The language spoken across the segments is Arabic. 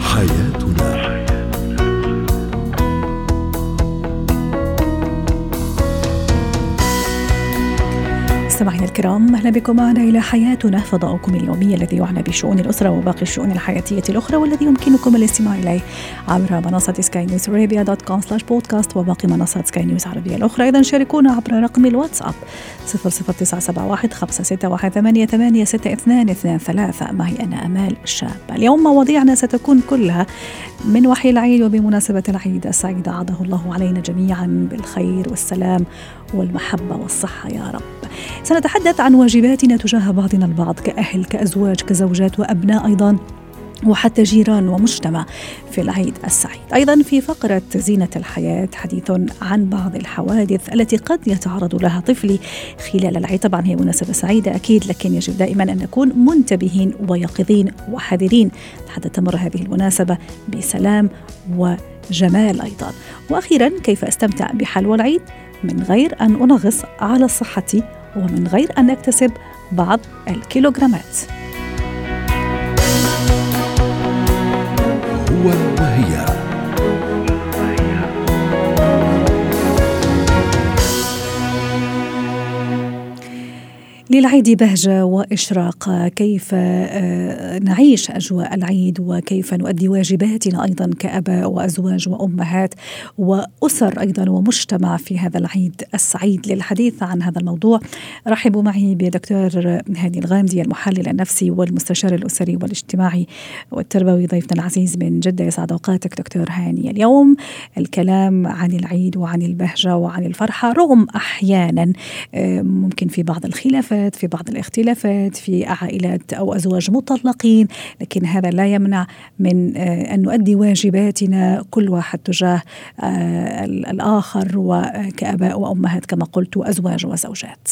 حياتنا. مستمعينا الكرام، أهلا بكم معنا إلى حياتنا، فضاؤكم اليومي الذي يعنى بشؤون الأسرة وباقي الشؤون الحياتية الأخرى، والذي يمكنكم الاستماع إليه عبر منصة skynewsarabia.com/podcast وباقي منصات سكاي نيوز عربية الأخرى. أيضا شاركونا عبر رقم الواتساب 009715618886223. معي أنا أمال الشابة. اليوم مواضيعنا ستكون كلها من وحي العيد، وبمناسبة العيد السعيد عاده الله علينا جميعا بالخير والسلام والمحبة والصحة يا رب. سنتحدث عن واجباتنا تجاه بعضنا البعض كأهل، كأزواج، كزوجات وأبناء أيضاً، وحتى جيران ومجتمع في العيد السعيد. أيضا في فقرة زينة الحياة حديث عن بعض الحوادث التي قد يتعرض لها طفلي خلال العيد. طبعا هي مناسبة سعيدة أكيد، لكن يجب دائما أن نكون منتبهين ويقظين وحذرين حتى تمر هذه المناسبة بسلام وجمال أيضا. وأخيرا، كيف أستمتع بحلوى العيد من غير أن أنغص على صحتي ومن غير أن أكتسب بعض الكيلوغرامات. هو وهي. للعيد بهجة وإشراق، كيف نعيش أجواء العيد وكيف نؤدي واجباتنا أيضا كأباء وأزواج وأمهات وأسر أيضا ومجتمع في هذا العيد السعيد. للحديث عن هذا الموضوع رحبوا معي بدكتور هاني الغامدي، المحلل النفسي والمستشار الأسري والاجتماعي والتربوي، ضيفنا العزيز من جدة. يسعد أوقاتك دكتور هاني. اليوم الكلام عن العيد وعن البهجة وعن الفرحة، رغم أحيانا ممكن في بعض الخلافات، في بعض الاختلافات، في عائلات أو أزواج مطلقين، لكن هذا لا يمنع من أن نؤدي واجباتنا كل واحد تجاه الآخر، وكأباء وأمهات كما قلت وأزواج وزوجات.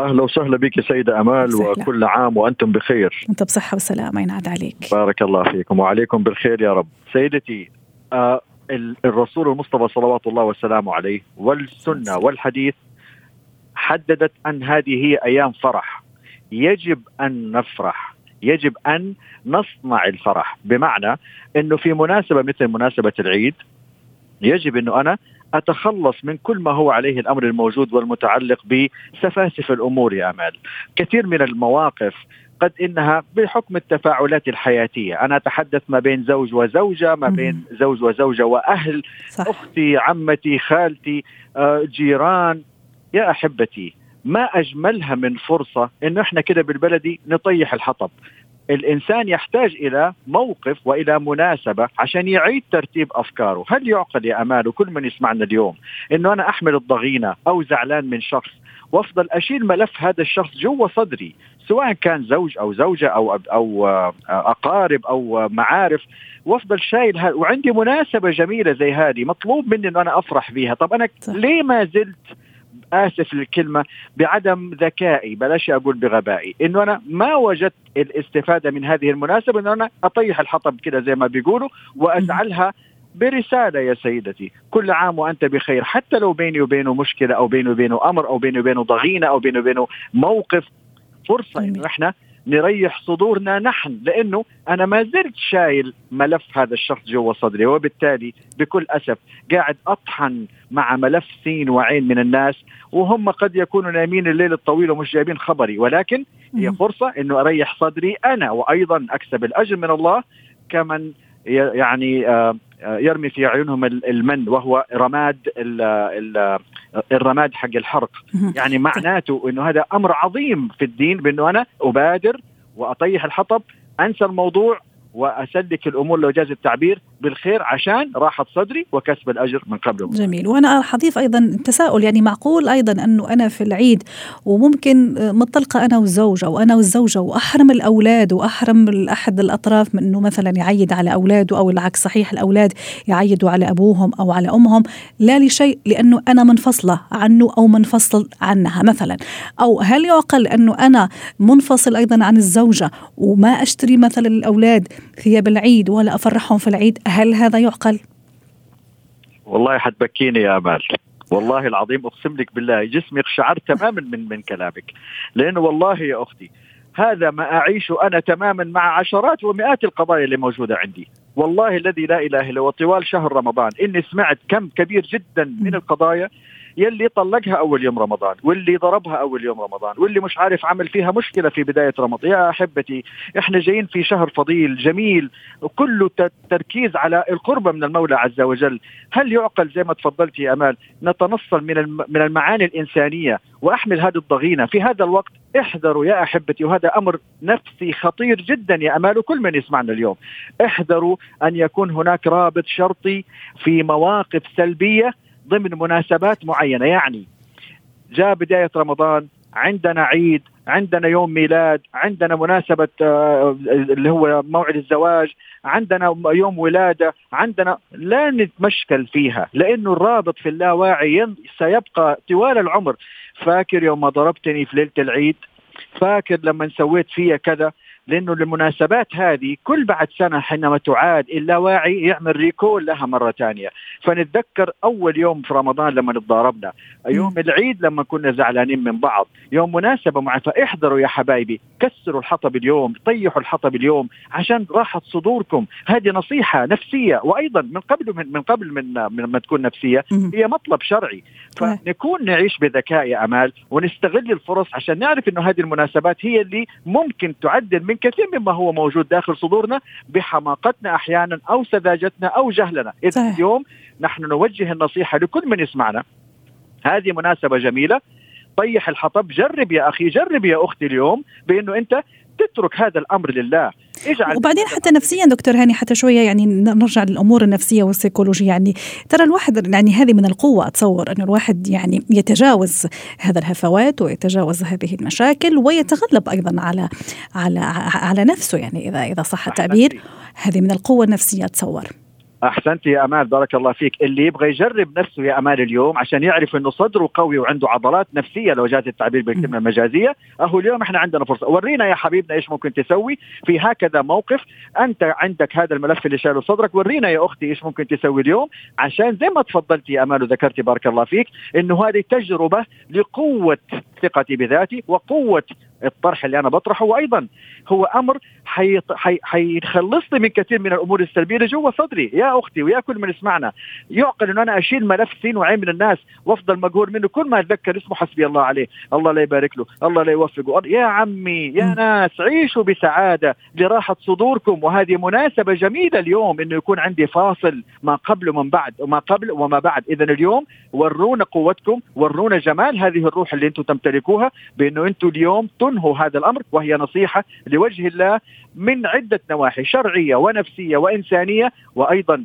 أهلا وسهلا بك سيدة أمال، وكل عام وأنتم بخير. أنت بصحة وسلامة، ينعاد عليك. بارك الله فيكم وعليكم بالخير يا رب. سيدتي، الرسول المصطفى صلوات الله والسلام عليه والسنة والحديث حددت أن هذه هي أيام فرح، يجب أن نفرح، يجب أن نصنع الفرح. بمعنى أنه في مناسبة مثل مناسبة العيد يجب أنه أنا أتخلص من كل ما هو عليه الأمر الموجود والمتعلق بسفاسف الأمور يا أمال. كثير من المواقف قد إنها بحكم التفاعلات الحياتية، أنا أتحدث ما بين زوج وزوجة، ما بين زوج وزوجة وأهل، صح. أختي، عمتي، خالتي، جيران. يا أحبتي، ما أجملها من فرصة إنه إحنا كده بالبلدي نطيح الحطب. الإنسان يحتاج إلى موقف وإلى مناسبة عشان يعيد ترتيب أفكاره. هل يعقل يا أمال وكل من يسمعنا اليوم إنه أنا أحمل الضغينة أو زعلان من شخص وأفضل أشيل ملف هذا الشخص جوا صدري، سواء كان زوج أو زوجة أو أقارب أو معارف، وأفضل شايلها وعندي مناسبة جميلة زي هذه مطلوب مني إنه أنا أفرح فيها؟ طب أنا ليه ما زلت، آسف للكلمة، بعدم ذكائي، بلاش أقول بغبائي، إنه أنا ما وجدت الاستفادة من هذه المناسبة إنه أنا أطيح الحطب كده زي ما بيقولوا وأزعلها برسالة. يا سيدتي، كل عام وأنت بخير. حتى لو بيني وبينه مشكلة أو بيني وبينه أمر أو بيني وبينه ضغينة أو بيني وبينه موقف، فرصة إنه إحنا نريح صدورنا نحن، لأنه أنا ما زلت شايل ملف هذا الشخص جوا صدري، وبالتالي بكل أسف قاعد أطحن مع ملف سين وعين من الناس، وهم قد يكونوا نايمين الليل الطويل ومش جايبين خبري. ولكن هي فرصة أنه أريح صدري أنا، وأيضا أكسب الأجر من الله كمن يعني يرمي في عيونهم المن، وهو رماد الرماد حق الحرق. يعني معناته أنه هذا أمر عظيم في الدين، بأنه أنا أبادر وأطيح الحطب، أنسى الموضوع وأسلك الأمور لو جاز التعبير بالخير، عشان راحة صدري وكسب الأجر من قبله. جميل. وأنا حضيف أيضا تساؤل، يعني معقول أيضا أنه أنا في العيد وممكن مطلقة أنا والزوج أو أنا والزوجة وأحرم الأولاد وأحرم أحد الأطراف من أنه مثلا يعيد على أولاده، أو العكس صحيح، الأولاد يعيدوا على أبوهم أو على أمهم، لا لشيء لأنه أنا منفصلة عنه أو منفصل عنها مثلا؟ أو هل يعقل أنه أنا منفصل أيضا عن الزوجة وما أشتري مثلا الأولاد ثياب العيد ولا أفرحهم في العيد؟ هل هذا يعقل؟ والله حتبكيني يا أمال. والله العظيم أقسم لك بالله جسمي قشعر تماما من كلامك، لأنه والله يا أختي هذا ما أعيشه أنا تماما مع عشرات ومئات القضايا اللي موجودة عندي، والله الذي لا إله إلا هو. طوال شهر رمضان إني سمعت كم كبير جدا من القضايا يلي طلقها أول يوم رمضان، واللي ضربها أول يوم رمضان، واللي مش عارف عمل فيها مشكلة في بداية رمضان. يا أحبتي إحنا جايين في شهر فضيل جميل وكله تركيز على القربة من المولى عز وجل. هل يعقل زي ما تفضلتي يا أمال نتنصل من المعاني الإنسانية وأحمل هذه الضغينة في هذا الوقت؟ احذروا يا أحبتي، وهذا أمر نفسي خطير جدا يا أمال وكل من يسمعنا اليوم، احذروا أن يكون هناك رابط شرطي في مواقف سلبية ضمن مناسبات معينة. يعني جاء بداية رمضان، عندنا عيد، عندنا يوم ميلاد، عندنا مناسبة اللي هو موعد الزواج، عندنا يوم ولادة، عندنا لا نتمشكل فيها، لأنه الرابط في اللاواعي سيبقى طوال العمر. فاكر يوم ما ضربتني في ليلة العيد، فاكر لما سويت فيها كذا، لأنه المناسبات هذه كل بعد سنة حينما تعاد اللاواعي يعمل ريكول لها مرة تانية. فنتذكر أول يوم في رمضان لما نتضاربنا، يوم العيد لما كنا زعلانين من بعض، يوم مناسبة معه. فاحذروا يا حبايبي، كسروا الحطب اليوم، طيحوا الحطب اليوم عشان راحة صدوركم. هذه نصيحة نفسية، وأيضا من قبل ما تكون نفسية هي مطلب شرعي. فنكون نعيش بذكاء يا أمال ونستغل الفرص عشان نعرف إنه هذه المناسبات هي اللي ممكن تعدل من كثير مما هو موجود داخل صدورنا بحماقتنا أحيانا أو سذاجتنا أو جهلنا. إذن اليوم نحن نوجه النصيحة لكل من يسمعنا، هذه مناسبة جميلة، طيح الحطب، جرب يا أخي، جرب يا أختي اليوم بأنه أنت تترك هذا الأمر لله. وبعدين حتى نفسيا دكتور هاني، حتى شوية يعني نرجع للأمور النفسية والسيكولوجية. يعني ترى الواحد يعني هذه من القوة، أتصور أن الواحد يعني يتجاوز هذا الهفوات ويتجاوز هذه المشاكل ويتغلب أيضا على على على نفسه، يعني إذا صح التعبير هذه من القوة النفسية أتصور. أحسنت يا أمال، بارك الله فيك. اللي يبغى يجرب نفسه يا أمال اليوم عشان يعرف إنه صدره قوي وعنده عضلات نفسية لو جاءت التعبير بالكلمة المجازية. أهو اليوم إحنا عندنا فرصة، ورينا يا حبيبنا إيش ممكن تسوي في هكذا موقف. أنت عندك هذا الملف اللي شاله صدرك، ورينا يا أختي إيش ممكن تسوي اليوم، عشان زي ما تفضلتي يا أمال وذكرتي بارك الله فيك إنه هذه تجربة لقوة ثقتي بذاتي وقوة الطرح اللي أنا بطرحه، وأيضا هو أمر حيخلصني من كثير من الأمور السلبية اللي جوا صدري. يا أختي ويا كل من اسمعنا، يعقل أن أنا أشيل ملف سين وعين من الناس وأفضل مقهور منه كل ما أتذكر اسمه حسبي الله عليه، الله لا يبارك له، الله لا يوفقه. يا عمي يا ناس، عيشوا بسعادة لراحة صدوركم، وهذه مناسبة جميلة اليوم إنه يكون عندي فاصل ما قبل ومن بعد، وما قبل وما بعد. إذن اليوم ورونا قوتكم، ورونا جمال هذه الروح اللي أنتم تمتلكوها، بأنه أنتم اليوم تنهوا هذا الأمر. وهي نصيحة لوجه الله من عدة نواحي، شرعية ونفسية وإنسانية، وأيضا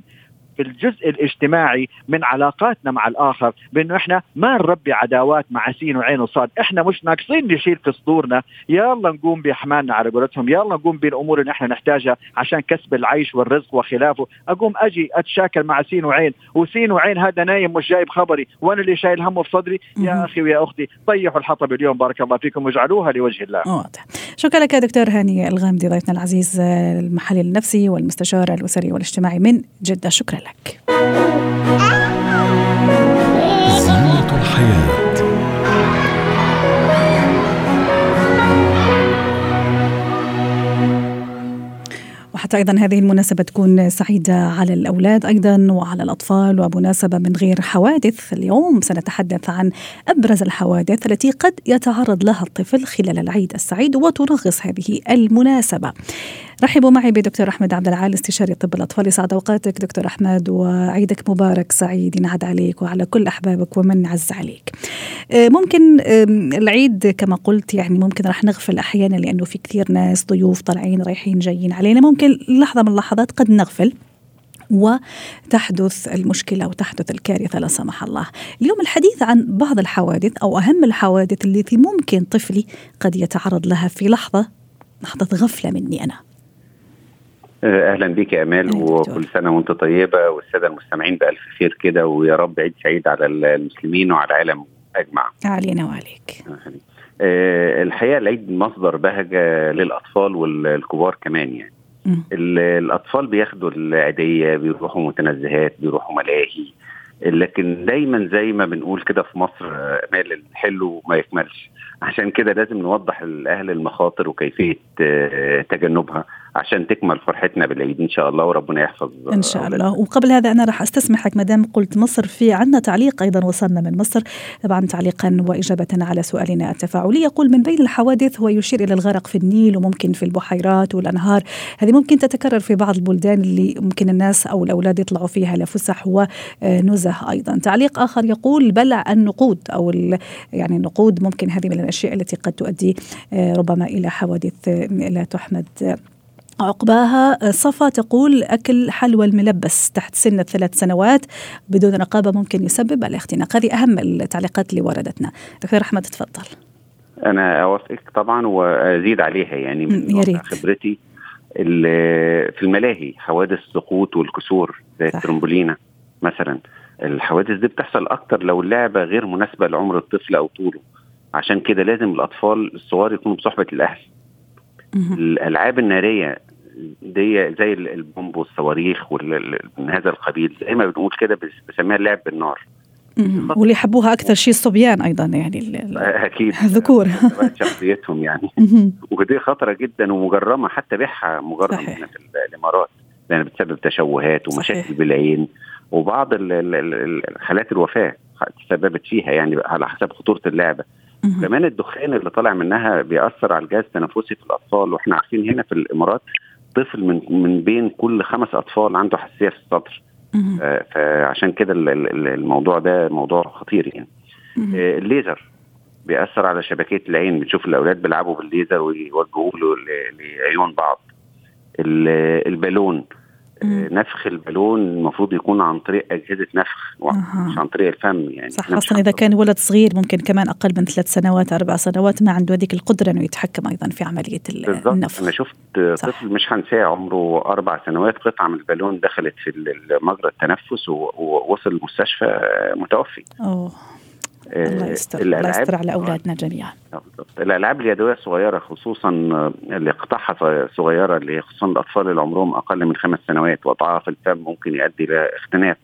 في الجزء الاجتماعي من علاقاتنا مع الآخر، بأنه إحنا ما نربي عداوات مع سين وعين وصاد. إحنا مش ناقصين نشيل في صدورنا، يلا نقوم بأحمالنا على قولتهم، يلا نقوم بالأمور اللي إحنا نحتاجها عشان كسب العيش والرزق وخلافه. أقوم أجي أتشاكل مع سين وعين، وسين وعين هذا نايم مش جايب خبري، وأنا اللي شايل همه في صدري. يا أخي ويا أختي، طيحوا الحطب اليوم بارك الله فيكم، واجعلوها لوجه الله. واضح. شكرا لك يا دكتور هاني الغامدي ضيفنا العزيز، المحلل النفسي والمستشار الأسري والاجتماعي من جدة. شكرا لك. زينة الحياة. وحتى أيضا هذه المناسبة تكون سعيدة على الأولاد أيضا وعلى الأطفال، ومناسبة من غير حوادث. اليوم سنتحدث عن أبرز الحوادث التي قد يتعرض لها الطفل خلال العيد السعيد وترخص هذه المناسبة. رحبوا معي بدكتور أحمد عبدالعال، استشاري طب الأطفال. يسعد أوقاتك دكتور أحمد، وعيدك مبارك سعيد ينعاد عليك وعلى كل أحبابك ومن عز عليك. ممكن العيد كما قلت يعني ممكن رح نغفل أحيانا، لأنه في كثير ناس ضيوف طالعين رايحين جايين علينا، ممكن لحظة من اللحظات قد نغفل وتحدث المشكلة وتحدث الكارثة لا سمح الله. اليوم الحديث عن بعض الحوادث أو أهم الحوادث التي ممكن طفلي قد يتعرض لها في لحظة غفلة مني أنا. أهلا بك يا أمال، وكل سنة وانت طيبة، والسادة المستمعين بألف خير كده، ويا رب عيد سعيد على المسلمين وعلى العالم أجمع. علينا وعليك. الحقيقة العيد مصدر بهجة للأطفال والكبار كمان. يعني الأطفال بياخدوا العيدية، بيروحوا متنزهات، بيروحوا ملاهي، لكن دايما زي ما بنقول كده في مصر مال الحلو ما يكملش، عشان كده لازم نوضح للأهل المخاطر وكيفية تجنبها عشان تكمل فرحتنا بالعيد إن شاء الله، وربنا يحفظ إن شاء الله. وقبل هذا أنا راح أستسمحك مدام قلت مصر، في عنا تعليق أيضا وصلنا من مصر، طبعا تعليقا وإجابة على سؤالنا التفاعلي. يقول من بين الحوادث هو يشير إلى الغرق في النيل وممكن في البحيرات والأنهار، هذه ممكن تتكرر في بعض البلدان اللي ممكن الناس أو الأولاد يطلعوا فيها لفسح ونزه. أيضا تعليق آخر يقول بلع النقود أو يعني النقود، ممكن هذه من الأشياء التي قد تؤدي ربما إلى حوادث لا تحمد عقباها. صفا تقول أكل حلوى الملبس تحت سن 3 سنوات بدون رقابة ممكن يسبب الاختناق. هذه أهم التعليقات اللي وردتنا. دكتور أحمد تفضل. أنا أوافقك طبعا وأزيد عليها، يعني من خبرتي في الملاهي حوادث السقوط والكسور زي الترمبولينة مثلا، الحوادث دي بتحصل أكتر لو اللعبة غير مناسبة لعمر الطفل أو طوله، عشان كده لازم الأطفال الصغار يكونوا بصحبة الأهل. الألعاب النارية دي زي البومب والصواريخ ومن هذا القبيل، زي ما بنقول كده بسميها اللعب بالنار، واللي يحبوها أكثر شيء الصبيان أيضا، يعني أكيد الذكور شخصيتهم يعني ودي خطرة جدا ومجرمة، حتى بيعها مجرمة هنا في الإمارات، لأن بتسبب تشوهات ومشاكل بالعين، وبعض حالات الوفاة تسببت فيها يعني على حسب خطورة اللعبة. كمان الدخان اللي طالع منها بيأثر على الجهاز التنفسي في الأطفال، وإحنا عارفين هنا في الإمارات طفل من بين كل 5 أطفال عنده حساسية في الصدر، فعشان كده الموضوع ده موضوع خطير يعني. الليزر بيأثر على شبكية العين، بتشوف الأولاد بيلعبوا بالليزر ويوجهوه لعيون بعض. البالون، نفخ البالون المفروض يكون عن طريق أجهزة نفخ مش عن طريق الفم يعني. صح، أصلا إذا كان ولد صغير ممكن كمان أقل من 3 سنوات 4 سنوات ما عنده هذيك القدرة إنه يتحكم أيضا في عملية النفخ. أنا شفت طفل مش هنساه عمره 4 سنوات قطعة من البالون دخلت في مجرى التنفس ووصل المستشفى متوفي. الله يستر على أولادنا جميعا. الألعاب اليدوية الصغيرة خصوصا اللي قطعها صغيرة، اللي خصوصا الأطفال اللي عمرهم أقل من 5 سنوات وقطعها في الفم ممكن يؤدي إلى اختناق.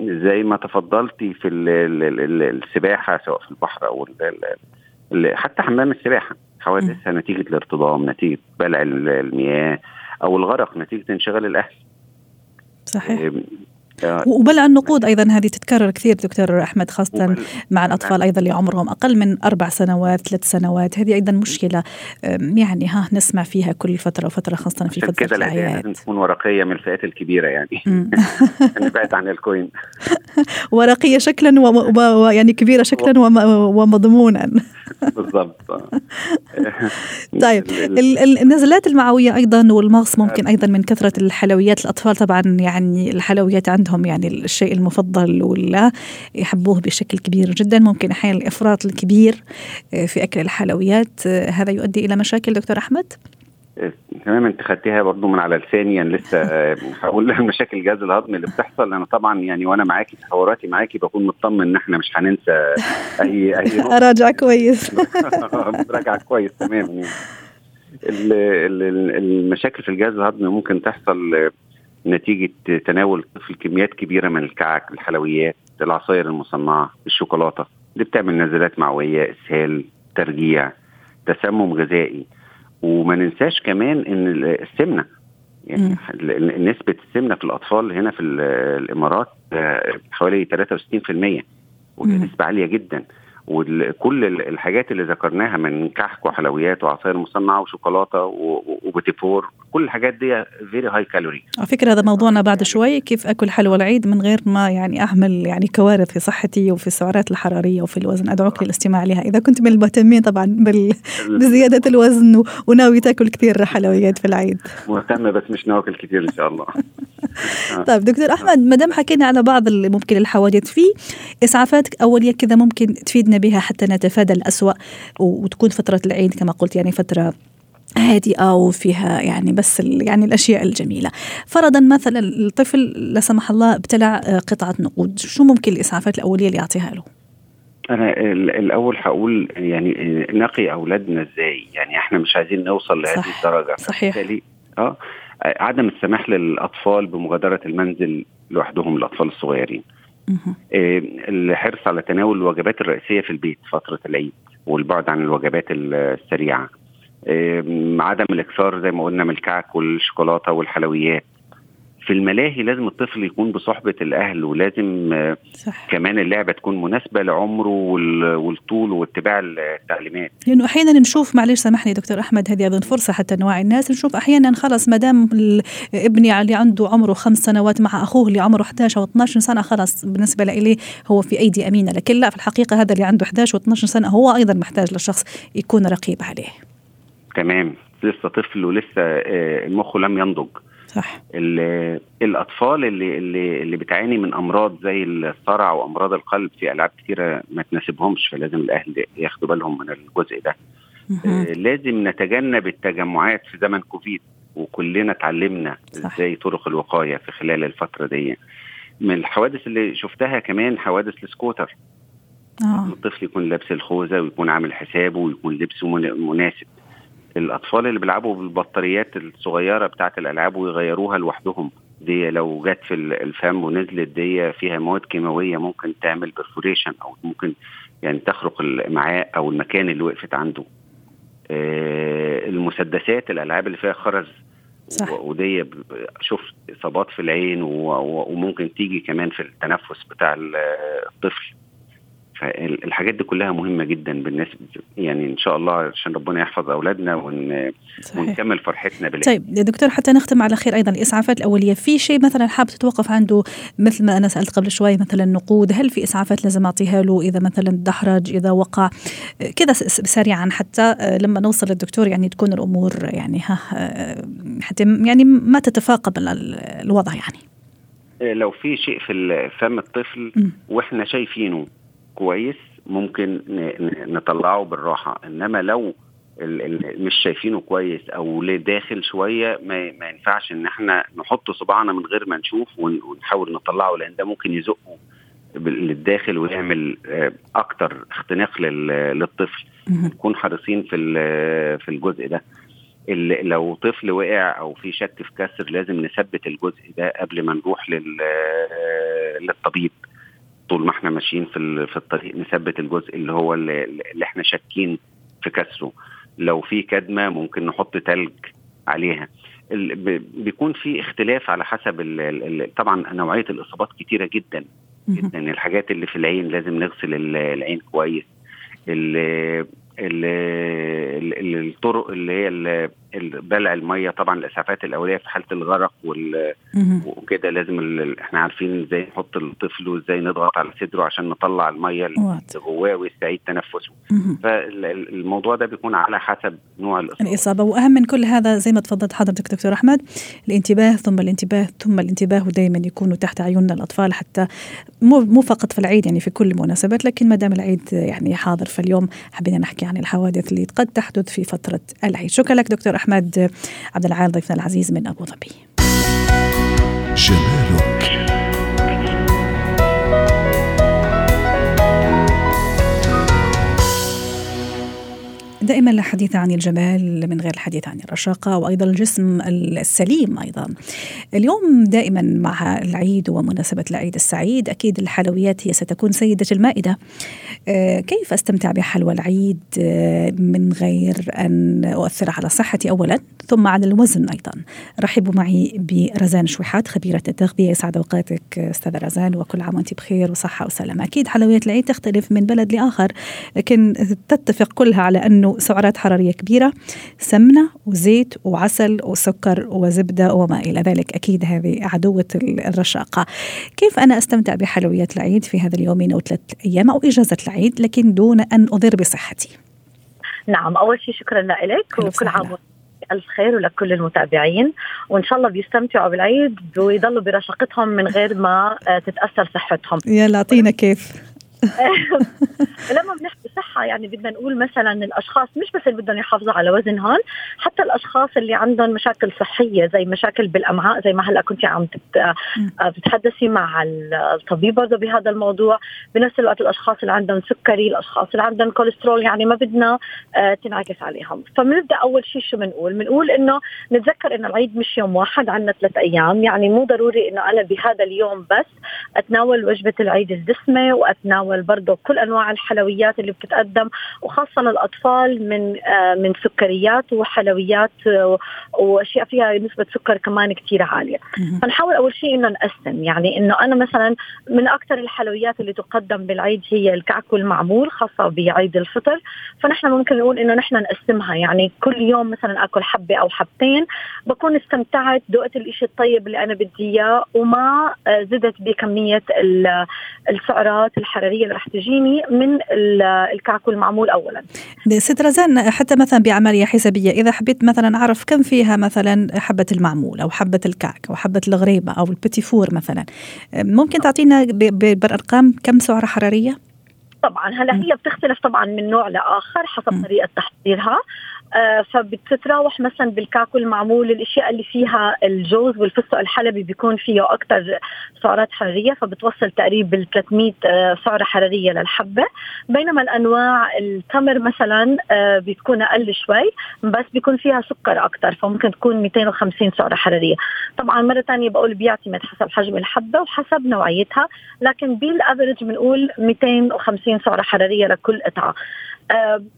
زي ما تفضلتي في السباحة سواء في البحر أو حتى حمام السباحة، حوادثها نتيجة الارتطام، نتيجة بلع المياه، أو الغرق نتيجة انشغال الأهل. صحيح. وبلع النقود أيضا هذه تتكرر كثير دكتور أحمد، خاصة مع الأطفال أيضا اللي عمرهم أقل من 4 سنوات 3 سنوات، هذه أيضا مشكلة يعني نسمع فيها كل فترة وفترة، خاصة في فترة العيد. لازم تكون ورقية من الفئات الكبيرة يعني نبعد عن الكوين ورقية شكلا يعني كبيرة شكلا ومضمونا بالضبط. طيب النزلات المعوية أيضا والمغص ممكن أيضا من كثرة الحلويات. الأطفال طبعا يعني الحلويات عندهم يعني الشيء المفضل ولا يحبوه بشكل كبير جدا، ممكن أحيانا الإفراط الكبير في أكل الحلويات هذا يؤدي إلى مشاكل دكتور أحمد. تمام، انت خدتيها برضو من على لساني، يعني لسه هقول مشاكل الجهاز الهضمي اللي بتحصل. انا طبعا يعني وانا معاكي في حواراتي معاكي بكون مطمن ان احنا مش هننسى اي راجع كويس راجع كويس تمام. المشاكل في الجهاز الهضمي ممكن تحصل نتيجة تناول طفل كميات كبيرة من الكعك، الحلويات، العصائر المصنعة، الشوكولاتة اللي بتعمل نزلات معوية، إسهال، ترجيع، تسمم غذائي. وما ننساش كمان إن السمنة، يعني نسبة السمنة في الأطفال هنا في الإمارات حوالي 63%، ودي نسبة عالية جدا. وكل الحاجات اللي ذكرناها من كحك وحلويات وعصائر مصنعه وشوكولاته وبتيفور، كل الحاجات دي فيري هاي كالوري. على فكره هذا موضوعنا بعد شوي، كيف اكل حلوى العيد من غير ما يعني احمل يعني كوارث في صحتي وفي السعرات الحراريه وفي الوزن. ادعوك للاستماع لها اذا كنت من المهتمين طبعا بزياده الوزن وناوي تاكل كثير حلويات في العيد. مهتمه بس مش ناوي اكل كثير ان شاء الله. طيب دكتور احمد، مدام حكينا على بعض ممكن الحوادث، في اسعافات اوليه كذا ممكن تفيدنا بها حتى نتفادى الأسوأ، وتكون فترة العيد كما قلت يعني فترة هادئة وفيها يعني بس يعني الأشياء الجميلة. فرضا مثلا الطفل لا سمح الله ابتلع قطعة نقود، شو ممكن الإسعافات الأولية اللي يعطيها له؟ أنا الأول هقول يعني نقي أولادنا إزاي، يعني إحنا مش عايزين نوصل لهذه الدرجة. صحيح. عدم السماح للأطفال بمغادرة المنزل لوحدهم، الأطفال الصغيرين. الحرص على تناول الوجبات الرئيسية في البيت فترة العيد والبعد عن الوجبات السريعة. عدم الإكثار زي ما قلنا من الكعك والشوكولاتة والحلويات. في الملاهي لازم الطفل يكون بصحبة الأهل، ولازم صح. كمان اللعبة تكون مناسبة لعمره والطول واتباع التعليمات، لأنه أحيانا نشوف، معلش سامحني دكتور أحمد، هذه أيضا فرصة حتى نوعي الناس، نشوف أحيانا خلاص مدام ابني اللي عنده عمره 5 سنوات مع أخوه اللي عمره 11 أو 12 سنة خلاص بالنسبة لإليه هو في أيدي أمينة، لكن لا، في الحقيقة هذا اللي عنده 11 و12 سنة هو أيضا محتاج للشخص يكون رقيب عليه. تمام، لسه طفل ولسه مخه لم ينضج. صح. الأطفال اللي بتعاني من أمراض زي الصرع وأمراض القلب في ألعاب كتيرة ما تناسبهمش، فلازم الأهل ياخدوا بالهم من الجزء ده. لازم نتجنب التجمعات في زمن كوفيد، وكلنا تعلمنا إزاي طرق الوقاية في خلال الفترة دي. من الحوادث اللي شفتها كمان حوادث السكوتر، الطفل يكون لابس الخوذة ويكون عامل حسابه ويكون لبسه مناسب. الأطفال اللي بيلعبوا بالبطاريات الصغيرة بتاعة الألعاب ويغيروها لوحدهم، دي لو جت في الفم ونزلت دي فيها مواد كيماوية ممكن تعمل برفوريشن، أو ممكن يعني تخرق الامعاء أو المكان اللي وقفت عنده. المسدسات، الألعاب اللي فيها خرز، ودي شفت إصابات في العين وممكن تيجي كمان في التنفس بتاع الطفل. الحاجات دي كلها مهمة جدا بالنسبة، يعني إن شاء الله عشان ربنا يحفظ أولادنا ونكمل فرحتنا بالله. طيب يا دكتور، حتى نختم على خير أيضا، الإسعافات الأولية، في شيء مثلا حاب تتوقف عنده، مثل ما أنا سألت قبل شوي مثلا النقود، هل في إسعافات لازم أعطيها له إذا مثلا دحرج، إذا وقع كذا سريعا حتى لما نوصل للدكتور يعني تكون الأمور يعني حتى يعني ما تتفاقم الوضع؟ يعني لو في شيء في فم الطفل وإحنا شايفينه كويس ممكن نطلعه بالراحة، إنما لو مش شايفينه كويس أو لداخل شوية ما ينفعش إن إحنا نحط صباعنا من غير ما نشوف ونحاول نطلعه، لأن ده ممكن يزقه للداخل ويعمل أكتر اختناق للطفل. نكون حريصين في الجزء ده. لو طفل وقع أو في شك في كسر لازم نثبت الجزء ده قبل ما نروح للطبيب. طول ما احنا ماشيين في الطريق نثبت الجزء اللي احنا شاكين في كسره. لو في كدمة ممكن نحط تلج عليها. بيكون في اختلاف على حسب طبعا نوعية الإصابات كتيرة جدا جدا. الحاجات اللي في العين لازم نغسل العين كويس. الطرق اللي هي بلع المية، طبعا الإسعافات الأولية في حالة الغرق وكده لازم احنا عارفين ازاي نحط الطفل وازاي نضغط على صدره عشان نطلع المية اللي جواه ويستعيد تنفسه. فالموضوع ده بيكون على حسب نوع الإصابة. وأهم من كل هذا زي ما تفضلت حضرتك دكتور أحمد، الانتباه ثم الانتباه ثم الانتباه، ودايما يكونوا تحت عيوننا الأطفال، حتى مو فقط في العيد، يعني في كل المناسبات، لكن ما دام العيد يعني حاضر. فاليوم حبينا نحكي عن الحوادث اللي قد تحدث في فترة العيد. شكرا لك دكتور أحمد عبدالعال ضيفنا العزيز من أبو ظبي. جمالك دائما، لا حديث عن الجمال من غير الحديث عن الرشاقة، وأيضا الجسم السليم. أيضا اليوم دائما مع العيد ومناسبة العيد السعيد، أكيد الحلويات هي ستكون سيدة المائدة. كيف أستمتع بحلوى العيد من غير أن أؤثر على صحتي أولا ثم على الوزن أيضا؟ رحبوا معي برزان شويحات خبيرة التغذية. يسعد أوقاتك أستاذة رزان، وكل عام وأنت بخير وصحة وسلامة. أكيد حلويات العيد تختلف من بلد لآخر، لكن تتفق كلها على أنه سعرات حرارية كبيرة، سمنة وزيت وعسل وسكر وزبدة وما إلى ذلك. أكيد هذه عدوة الرشاقة. كيف أنا أستمتع بحلويات العيد في هذا اليومين أو 3 أيام أو إجازة العيد لكن دون أن أضر بصحتي؟ نعم، أول شيء شكرا لك وكل عام الخير ولكل المتابعين، وإن شاء الله بيستمتعوا بالعيد ويضلوا برشاقتهم من غير ما تتأثر صحتهم. يلا أعطينا كيف. لما بنحكي صحة يعني بدنا نقول مثلا الأشخاص مش بس اللي بدهم يحافظوا على وزنهم، حتى الأشخاص اللي عندهم مشاكل صحية زي مشاكل بالأمعاء، زي ما هلأ كنت عم بتحدثي مع الطبيب برضه بهذا الموضوع. بنفس الوقت الأشخاص اللي عندهم سكري، الأشخاص اللي عندهم كوليسترول، يعني ما بدنا تنعكس عليهم. فبنبدأ أول شيء شو بنقول إنه نتذكر إنه العيد مش يوم واحد، عنا 3 أيام. يعني مو ضروري إنه أنا بهذا اليوم بس أتناول وجبة العيد الدسمة وأتناول برضه كل أنواع الحلويات اللي بتتقدم، وخاصة للأطفال من سكريات وحلويات وأشياء فيها نسبة سكر كمان كتير عالية. فنحاول أول شيء إنه نقسم، يعني إنه أنا مثلا من أكتر الحلويات اللي تقدم بالعيد هي الكعك والمعمول خاصة بعيد الفطر، فنحن ممكن نقول إنه نحن نقسمها، يعني كل يوم مثلا أكل حبة أو حبتين، بكون استمتعت ذقت الإشي الطيب اللي أنا بدي إياه وما زدت بكمية السعرات الحرارية اللي رح تجيني من الكعك والمعمول. أولا ست رزان، حتى مثلا بعملية حسابية إذا حبيت مثلا أعرف كم فيها مثلا حبة المعمول أو حبة الكعك أو حبة الغريبة أو البتيفور مثلا، ممكن تعطينا بالأرقام كم سعرة حرارية؟ طبعا هلا هي بتختلف طبعا من نوع لآخر حسب طريقة تحضيرها، فبتتراوح مثلا بالكعك والمعمول الاشياء اللي فيها الجوز والفستق الحلبي بيكون فيه اكتر سعرات حراريه، فبتوصل تقريبا 300 سعره حراريه للحبه. بينما الانواع التمر مثلا بتكون اقل شوي بس بيكون فيها سكر اكتر، فممكن تكون 250 سعره حراريه. طبعا مره ثانيه بقول بيعتمد حسب حجم الحبه وحسب نوعيتها، لكن بالافرج بنقول 250 سعره حراريه لكل قطعه.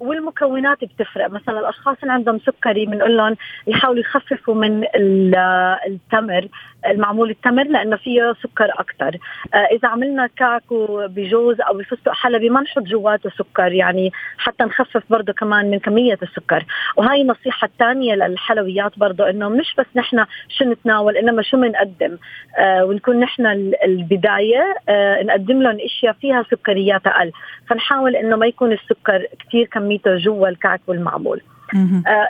والمكونات بتفرق، مثلا الاشخاص اللي عندهم سكري بنقول لهم يحاولوا يخففوا من التمر، المعمول التمر لانه فيه سكر اكثر. اذا عملنا كعك بجوز او بفستق حلبي ما نحط جواته سكر، يعني حتى نخفف برضه كمان من كميه السكر. وهي النصيحه الثانيه للحلويات برضه، انه مش بس نحن شو نتناول انما شو بنقدم، ونكون نحن البدايه نقدم لهم اشياء فيها سكريات اقل، فنحاول انه ما يكون السكر كتير كميته جوا الكعك والمعمول.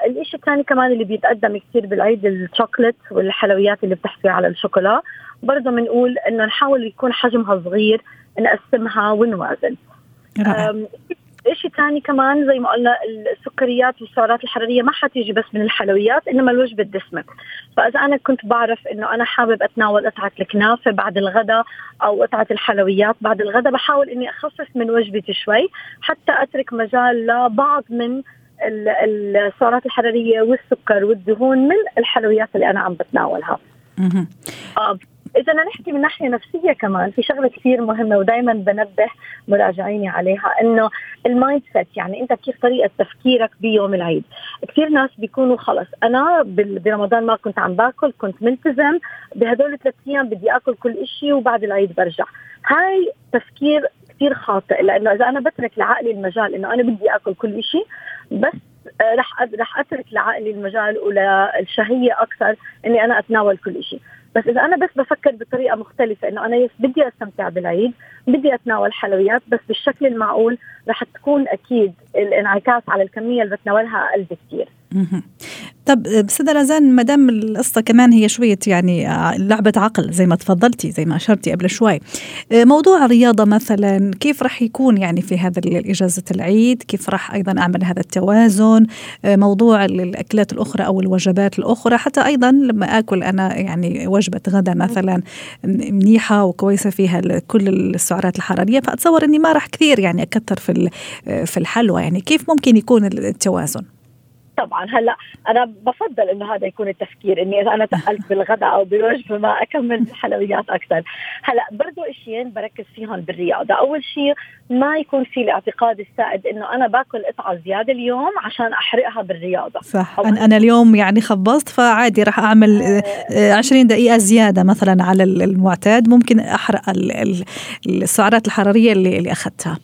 الاشي الثاني كمان اللي بيتقدم كتير بالعيد الشوكولات والحلويات اللي بتحكي على الشوكولا، برضه بنقول انه نحاول يكون حجمها صغير، نقسمها ونوازن. الشيء الثاني كمان زي ما قلنا السكريات والسعرات الحرارية ما حتيجي بس من الحلويات إنما الوجبة الدسمة. فإذا أنا كنت بعرف إنه أنا حابب أتناول قطعة الكنافة بعد الغداء أو قطعة الحلويات بعد الغداء، بحاول إني أخفف من وجبتي شوي حتى أترك مجال لبعض من السعرات الحرارية والسكر والدهون من الحلويات اللي أنا عم بتناولها. إذا نحكي من ناحية نفسية كمان في شغلة كثير مهمة ودايما بنبه مراجعيني عليها، إنه المايند سيت، يعني أنت كيف طريقة تفكيرك بيوم العيد. كثير ناس بيكونوا خلص أنا برمضان ما كنت عم باكل، كنت ملتزم بهدول 3 أيام بدي أكل كل إشي وبعد العيد برجع. هاي تفكير كثير خاطئ، لأنه إذا أنا بترك لعقلي المجال إنه أنا بدي أكل كل إشي بس رح أترك لعقلي المجال وللشهية أكثر إني أنا أتناول كل إشي. بس إذا أنا بس بفكر بطريقة مختلفة إنه أنا بدي أستمتع بالعيد، بدي أتناول حلويات بس بالشكل المعقول، رح تكون أكيد الانعكاس على الكمية اللي بتناولها أقل بكتير. طب سيدة رزان، مدام القصة كمان هي شوية يعني لعبة عقل زي ما تفضلتي زي ما أشرتي قبل شوي، موضوع الرياضة مثلا كيف رح يكون يعني في هذا الإجازة العيد، كيف رح أيضا أعمل هذا التوازن، موضوع الأكلات الأخرى أو الوجبات الأخرى، حتى أيضا لما أكل أنا يعني وجبة غدا مثلا منيحة وكويسة فيها كل السعرات الحرارية، فأتصور أني ما رح كثير يعني أكثر في الحلوى، يعني كيف ممكن يكون التوازن؟ طبعا هلا انا بفضل انه هذا يكون التفكير، اني اذا انا تقلت بالغداء او بالوجبه ما اكمل بالحلويات اكثر. هلا برضو اشيين بركز فيهم بالرياضه، اول شيء ما يكون في الاعتقاد السائد انه انا باكل قطعه زياده اليوم عشان احرقها بالرياضه. صح، انا اليوم يعني خبصت فعادي راح اعمل 20 دقيقه زياده مثلا على المعتاد، ممكن احرق السعرات الحراريه اللي اخذتها.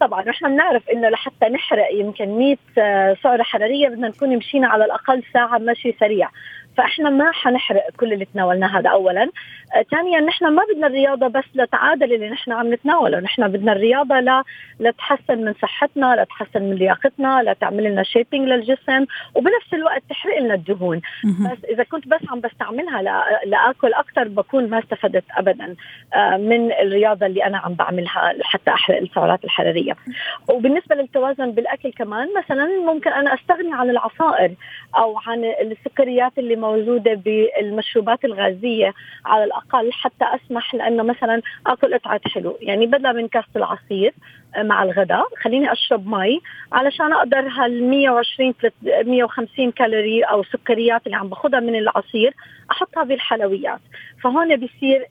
طبعا نحن بنعرف انه لحتى نحرق يمكن 100 سعره حراريه بدنا نكون مشينا على الاقل ساعه مشي سريع، فإحنا ما حنحرق كل اللي تناولناه، هذا أولا. ثانيا نحن ما بدنا الرياضة بس لتعادل اللي نحن عم نتناوله، نحن بدنا الرياضة لتحسن من صحتنا، لتحسن من لياقتنا، لتعمل لنا شيبينج للجسم، وبنفس الوقت تحرق لنا الدهون. بس إذا كنت بس عم بستعملها لأكل أكتر بكون ما استفدت أبدا من الرياضة اللي أنا عم بعملها حتى أحرق السعرات الحرارية. وبالنسبة للتوازن بالأكل كمان، مثلا ممكن أنا أستغني عن العصائر أو عن السكريات اللي موجودة بالمشروبات الغازية على الأقل، حتى أسمح لأنه مثلا أكل قطعة حلو، يعني بدل من كاس العصير مع الغداء خليني أشرب مي علشان أقدر هال 120-150 كالوري أو سكريات اللي عم بخدها من العصير أحطها بالحلويات. فهون بيصير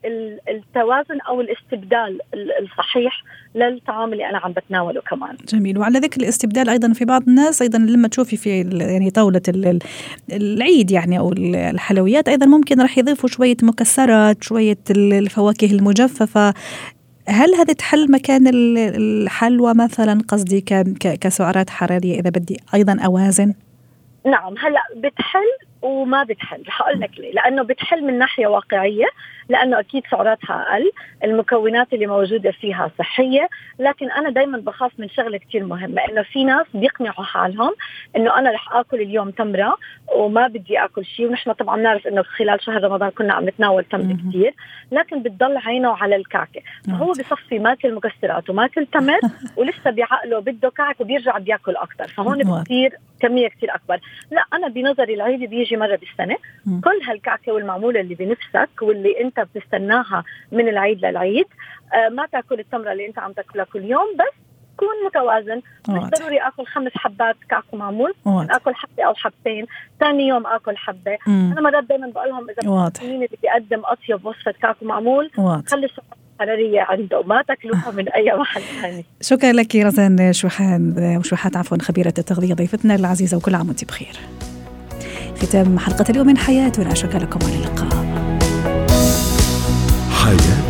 التوازن أو الاستبدال الصحيح للطعام اللي أنا عم بتناوله كمان. جميل. وعلى ذكر الاستبدال أيضا، في بعض الناس أيضا لما تشوفي في يعني طاولة العيد يعني أو الحلويات أيضا ممكن راح يضيفوا شوية مكسرات، شوية الفواكه المجففة. هل هذا تحل مكان الحلوى مثلا قصدي كسعرات حرارية إذا بدي أيضا أوازن؟ نعم، هلأ بتحل وما بتحل. هقول لك ليه. لأنه بتحل من ناحية واقعية، لأنه أكيد سعراتها أقل، المكونات اللي موجودة فيها صحية. لكن أنا دايما بخاف من شغلة كتير مهمة، إنه في ناس بيقنعوا حالهم إنه أنا رح آكل اليوم تمرة وما بدي آكل شيء. ونحن طبعا نعرف إنه خلال شهر رمضان كنا عم نتناول تمر كتير، لكن بتضل عينه على الكعكة، فهو بصفي ماكل مكسرات وماكل تمر ولسه بعقله بده كعك وبيرجع بياكل أكتر، فهون بتصير كمية كتير أكبر. لا، أنا بنظري العيد بيجي مرة بالسنة، كل هالكعكة والمعمولة اللي بنفسك واللي أنت بتستناها من العيد للعيد، ما تأكل التمرة اللي أنت عم تأكلها كل يوم، بس كون متوازن. مش ضروري أكل 5 حبات كعكة معمول، أكل حبة أو حبتين، تاني يوم أكل حبة. أنا مرات دايما بقولهم إذا بتسميني بدي أقدم أطيب وصفة كعكة معمول خلي حرارية عنده وما تاكلوها من أي محل ثاني. شكرا لك رزان شويحات خبيرة التغذية ضيفتنا العزيزة، وكل عام وانت بخير. ختام حلقة اليوم من حياتنا، شكرا لكم على اللقاء. حياتنا.